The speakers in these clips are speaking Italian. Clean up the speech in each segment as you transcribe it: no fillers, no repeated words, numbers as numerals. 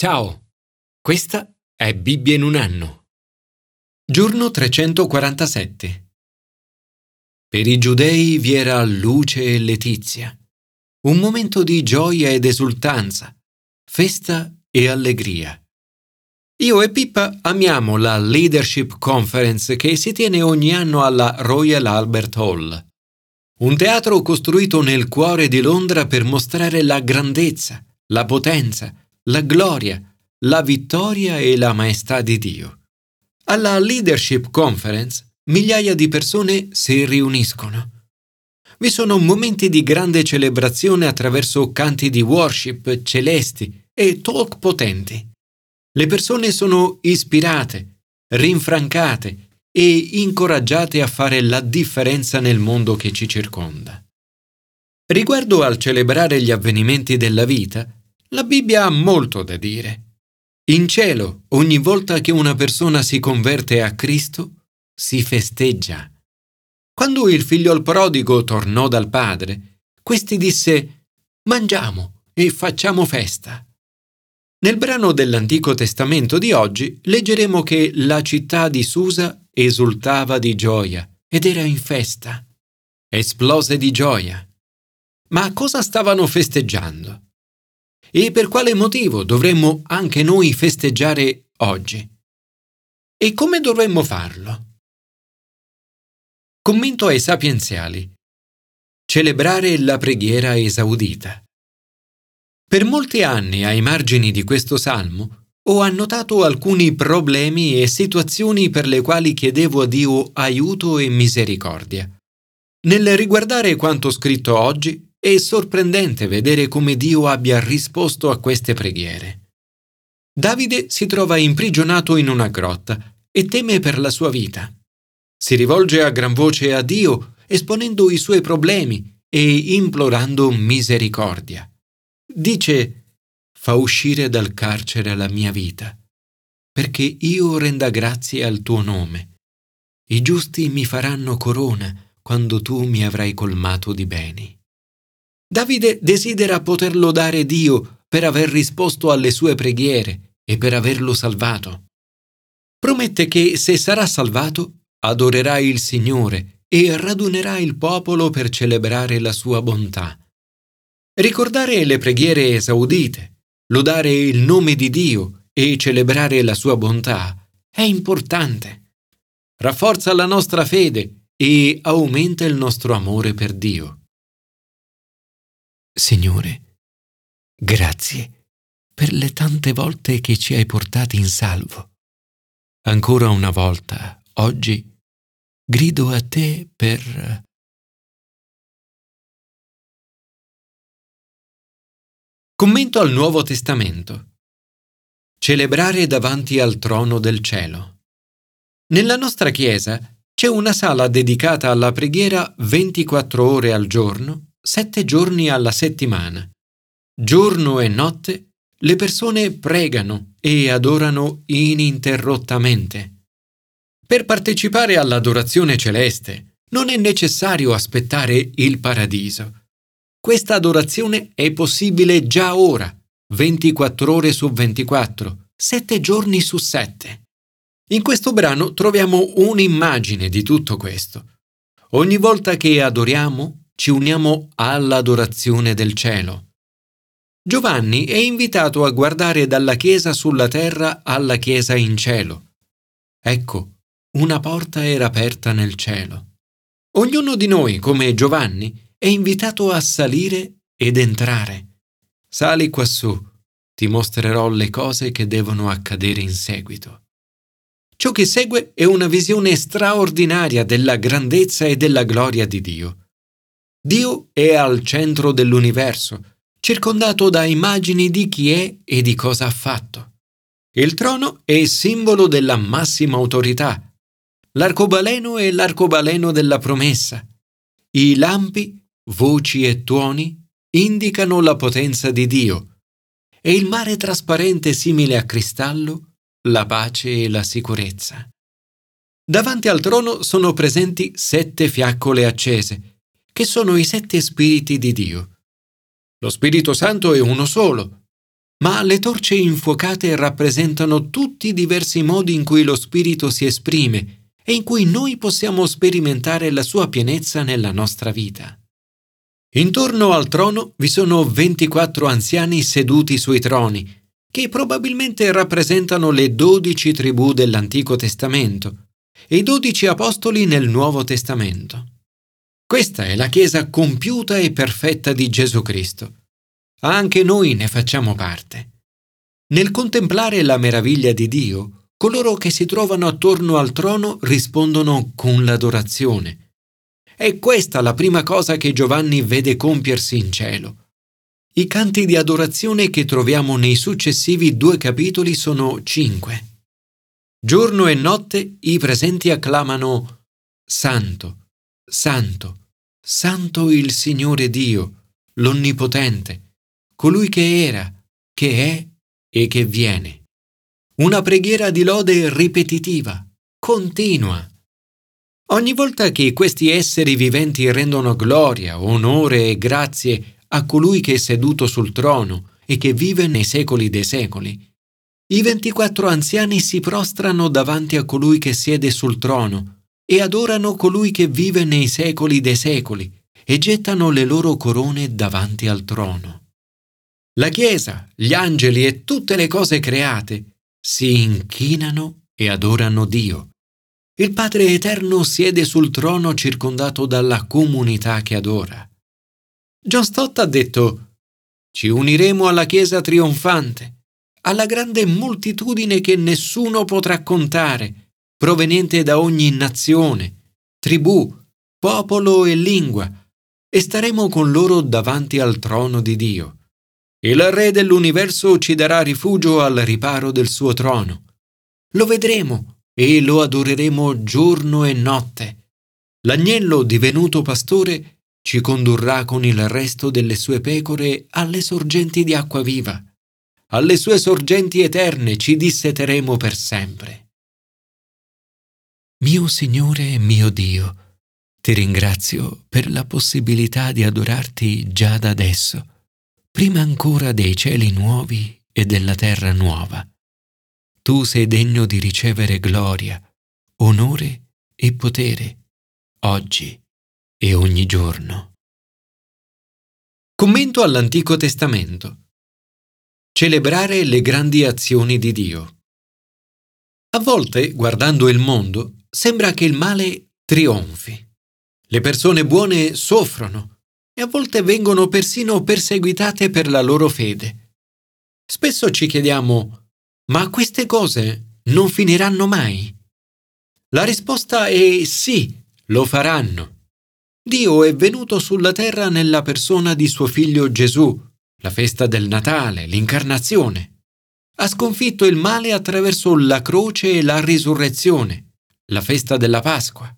Ciao, questa è Bibbia in un anno. Giorno 347. Per i giudei vi era luce e letizia, un momento di gioia ed esultanza, festa e allegria. Io e Pippa amiamo la Leadership Conference che si tiene ogni anno alla Royal Albert Hall, un teatro costruito nel cuore di Londra per mostrare la grandezza, la potenza, la gloria, la vittoria e la maestà di Dio. Alla Leadership Conference migliaia di persone si riuniscono. Vi sono momenti di grande celebrazione attraverso canti di worship celesti e talk potenti. Le persone sono ispirate, rinfrancate e incoraggiate a fare la differenza nel mondo che ci circonda. Riguardo al celebrare gli avvenimenti della vita, la Bibbia ha molto da dire. In cielo, ogni volta che una persona si converte a Cristo, si festeggia. Quando il figlio prodigo tornò dal padre, questi disse: «Mangiamo e facciamo festa». Nel brano dell'Antico Testamento di oggi leggeremo che la città di Susa esultava di gioia ed era in festa. Esplose di gioia. Ma cosa stavano festeggiando? E per quale motivo dovremmo anche noi festeggiare oggi? E come dovremmo farlo? Commento ai sapienziali. Celebrare la preghiera esaudita. Per molti anni, ai margini di questo salmo, ho annotato alcuni problemi e situazioni per le quali chiedevo a Dio aiuto e misericordia. Nel riguardare quanto scritto oggi, è sorprendente vedere come Dio abbia risposto a queste preghiere. Davide si trova imprigionato in una grotta e teme per la sua vita. Si rivolge a gran voce a Dio, esponendo i suoi problemi e implorando misericordia. Dice: «Fa uscire dal carcere la mia vita, perché io renda grazie al tuo nome. I giusti mi faranno corona quando tu mi avrai colmato di beni». Davide desidera poter lodare Dio per aver risposto alle sue preghiere e per averlo salvato. Promette che se sarà salvato, adorerà il Signore e radunerà il popolo per celebrare la sua bontà. Ricordare le preghiere esaudite, lodare il nome di Dio e celebrare la sua bontà è importante. Rafforza la nostra fede e aumenta il nostro amore per Dio. Signore, grazie per le tante volte che ci hai portati in salvo. Ancora una volta, oggi, grido a te per... Commento al Nuovo Testamento. Celebrare davanti al trono del cielo. Nella nostra chiesa c'è una sala dedicata alla preghiera 24 ore al giorno, 7 giorni alla settimana. Giorno e notte le persone pregano e adorano ininterrottamente. Per partecipare all'adorazione celeste non è necessario aspettare il paradiso. Questa adorazione è possibile già ora, 24 ore su 24, 7 giorni su 7. In questo brano troviamo un'immagine di tutto questo. Ogni volta che adoriamo, ci uniamo all'adorazione del cielo. Giovanni è invitato a guardare dalla Chiesa sulla terra alla Chiesa in cielo. Ecco, una porta era aperta nel cielo. Ognuno di noi, come Giovanni, è invitato a salire ed entrare. Sali quassù, ti mostrerò le cose che devono accadere in seguito. Ciò che segue è una visione straordinaria della grandezza e della gloria di Dio. Dio è al centro dell'universo, circondato da immagini di chi è e di cosa ha fatto. Il trono è simbolo della massima autorità. L'arcobaleno è l'arcobaleno della promessa. I lampi, voci e tuoni indicano la potenza di Dio. E il mare trasparente simile a cristallo, la pace e la sicurezza. Davanti al trono sono presenti 7 fiaccole accese, che sono i 7 spiriti di Dio. Lo Spirito Santo è uno solo. ma le torce infuocate rappresentano tutti i diversi modi in cui lo Spirito si esprime e in cui noi possiamo sperimentare la sua pienezza nella nostra vita. Intorno al trono vi sono 24 anziani seduti sui troni, che probabilmente rappresentano le 12 tribù dell'Antico Testamento e i 12 apostoli nel Nuovo Testamento. Questa è la Chiesa compiuta e perfetta di Gesù Cristo. Anche noi ne facciamo parte. Nel contemplare la meraviglia di Dio, coloro che si trovano attorno al trono rispondono con l'adorazione. È questa la prima cosa che Giovanni vede compiersi in cielo. I canti di adorazione che troviamo nei successivi 2 capitoli sono 5. Giorno e notte i presenti acclamano «Santo, Santo, Santo il Signore Dio, l'Onnipotente, colui che era, che è e che viene». Una preghiera di lode ripetitiva, continua. Ogni volta che questi esseri viventi rendono gloria, onore e grazie a colui che è seduto sul trono e che vive nei secoli dei secoli, i 24 anziani si prostrano davanti a colui che siede sul trono e adorano colui che vive nei secoli dei secoli e gettano le loro corone davanti al trono. La Chiesa, gli angeli e tutte le cose create si inchinano e adorano Dio. Il Padre Eterno siede sul trono circondato dalla comunità che adora. John Stott ha detto: «Ci uniremo alla Chiesa trionfante, alla grande moltitudine che nessuno potrà contare, proveniente da ogni nazione, tribù, popolo e lingua, e staremo con loro davanti al trono di Dio. Il Re dell'universo ci darà rifugio al riparo del suo trono. Lo vedremo e lo adoreremo giorno e notte. L'agnello divenuto pastore ci condurrà con il resto delle sue pecore alle sorgenti di acqua viva. Alle sue sorgenti eterne ci disseteremo per sempre». Mio Signore e mio Dio, ti ringrazio per la possibilità di adorarti già da adesso, prima ancora dei cieli nuovi e della terra nuova. Tu sei degno di ricevere gloria, onore e potere, oggi e ogni giorno. Commento all'Antico Testamento. Celebrare le grandi azioni di Dio. A volte, guardando il mondo, sembra che il male trionfi. Le persone buone soffrono e a volte vengono persino perseguitate per la loro fede. Spesso ci chiediamo: ma queste cose non finiranno mai? La risposta è sì, lo faranno. Dio è venuto sulla terra nella persona di suo figlio Gesù, la festa del Natale, l'incarnazione. Ha sconfitto il male attraverso la croce e la risurrezione, la festa della Pasqua.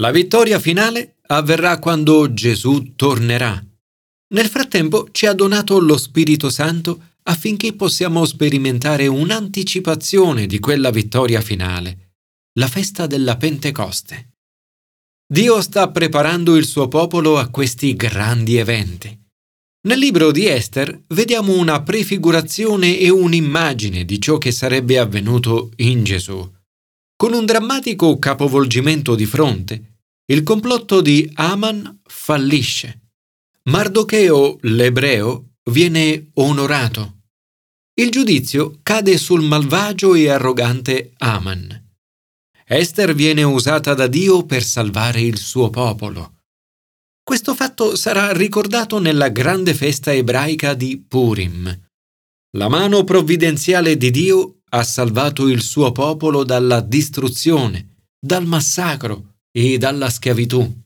La vittoria finale avverrà quando Gesù tornerà. Nel frattempo ci ha donato lo Spirito Santo affinché possiamo sperimentare un'anticipazione di quella vittoria finale, la festa della Pentecoste. Dio sta preparando il suo popolo a questi grandi eventi. Nel libro di Ester vediamo una prefigurazione e un'immagine di ciò che sarebbe avvenuto in Gesù. Con un drammatico capovolgimento di fronte, il complotto di Aman fallisce. Mardocheo, l'ebreo, viene onorato. Il giudizio cade sul malvagio e arrogante Aman. Ester viene usata da Dio per salvare il suo popolo. Questo fatto sarà ricordato nella grande festa ebraica di Purim. La mano provvidenziale di Dio ha salvato il suo popolo dalla distruzione, dal massacro e dalla schiavitù.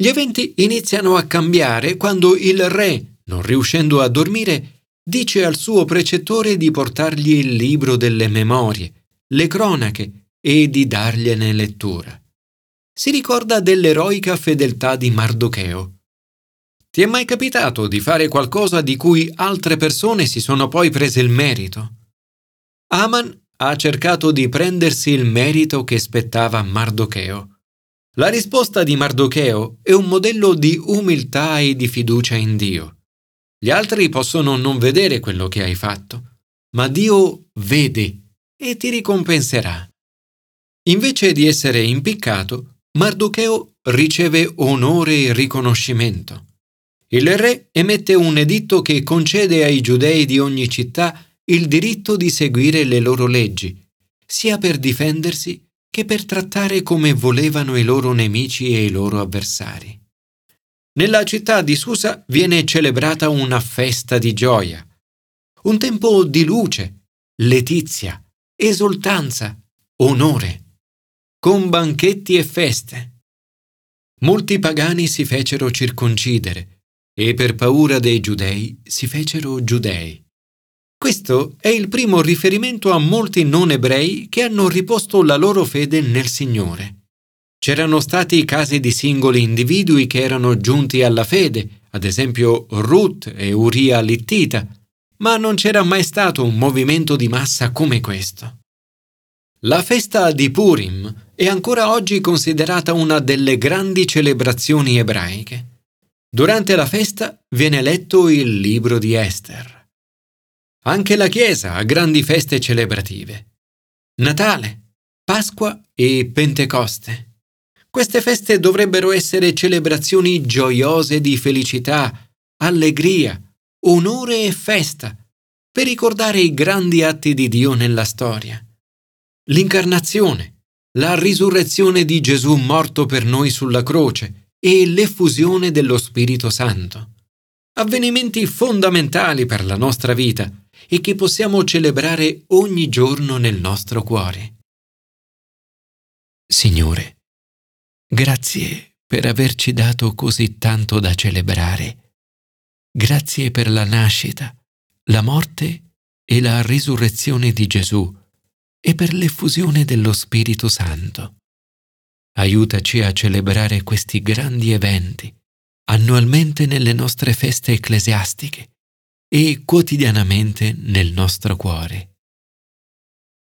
Gli eventi iniziano a cambiare quando il re, non riuscendo a dormire, dice al suo precettore di portargli il libro delle memorie, le cronache, e di dargliene lettura. Si ricorda dell'eroica fedeltà di Mardocheo. Ti è mai capitato di fare qualcosa di cui altre persone si sono poi prese il merito? Aman ha cercato di prendersi il merito che spettava a Mardocheo. La risposta di Mardocheo è un modello di umiltà e di fiducia in Dio. Gli altri possono non vedere quello che hai fatto, ma Dio vede e ti ricompenserà. Invece di essere impiccato, Mardocheo riceve onore e riconoscimento. Il re emette un editto che concede ai giudei di ogni città il diritto di seguire le loro leggi, sia per difendersi che per trattare come volevano i loro nemici e i loro avversari. Nella città di Susa viene celebrata una festa di gioia, un tempo di luce, letizia, esultanza, onore, con banchetti e feste. Molti pagani si fecero circoncidere e per paura dei giudei si fecero giudei. Questo è il primo riferimento a molti non ebrei che hanno riposto la loro fede nel Signore. C'erano stati casi di singoli individui che erano giunti alla fede, ad esempio Ruth e Uria Littita, ma non c'era mai stato un movimento di massa come questo. La festa di Purim è ancora oggi considerata una delle grandi celebrazioni ebraiche. Durante la festa viene letto il libro di Ester. Anche la Chiesa ha grandi feste celebrative. Natale, Pasqua e Pentecoste. Queste feste dovrebbero essere celebrazioni gioiose di felicità, allegria, onore e festa, per ricordare i grandi atti di Dio nella storia. L'incarnazione, la risurrezione di Gesù morto per noi sulla croce e l'effusione dello Spirito Santo. Avvenimenti fondamentali per la nostra vita e che possiamo celebrare ogni giorno nel nostro cuore. Signore, grazie per averci dato così tanto da celebrare. Grazie per la nascita, la morte e la risurrezione di Gesù e per l'effusione dello Spirito Santo. Aiutaci a celebrare questi grandi eventi annualmente nelle nostre feste ecclesiastiche e quotidianamente nel nostro cuore.